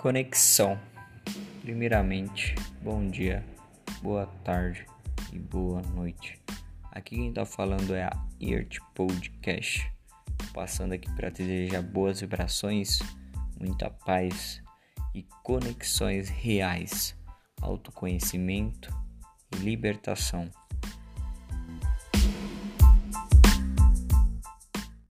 Conexão. Primeiramente, bom dia, boa tarde e boa noite. Aqui quem está falando é a Earth Podcast, passando aqui para te desejar boas vibrações, muita paz e conexões reais, autoconhecimento e libertação.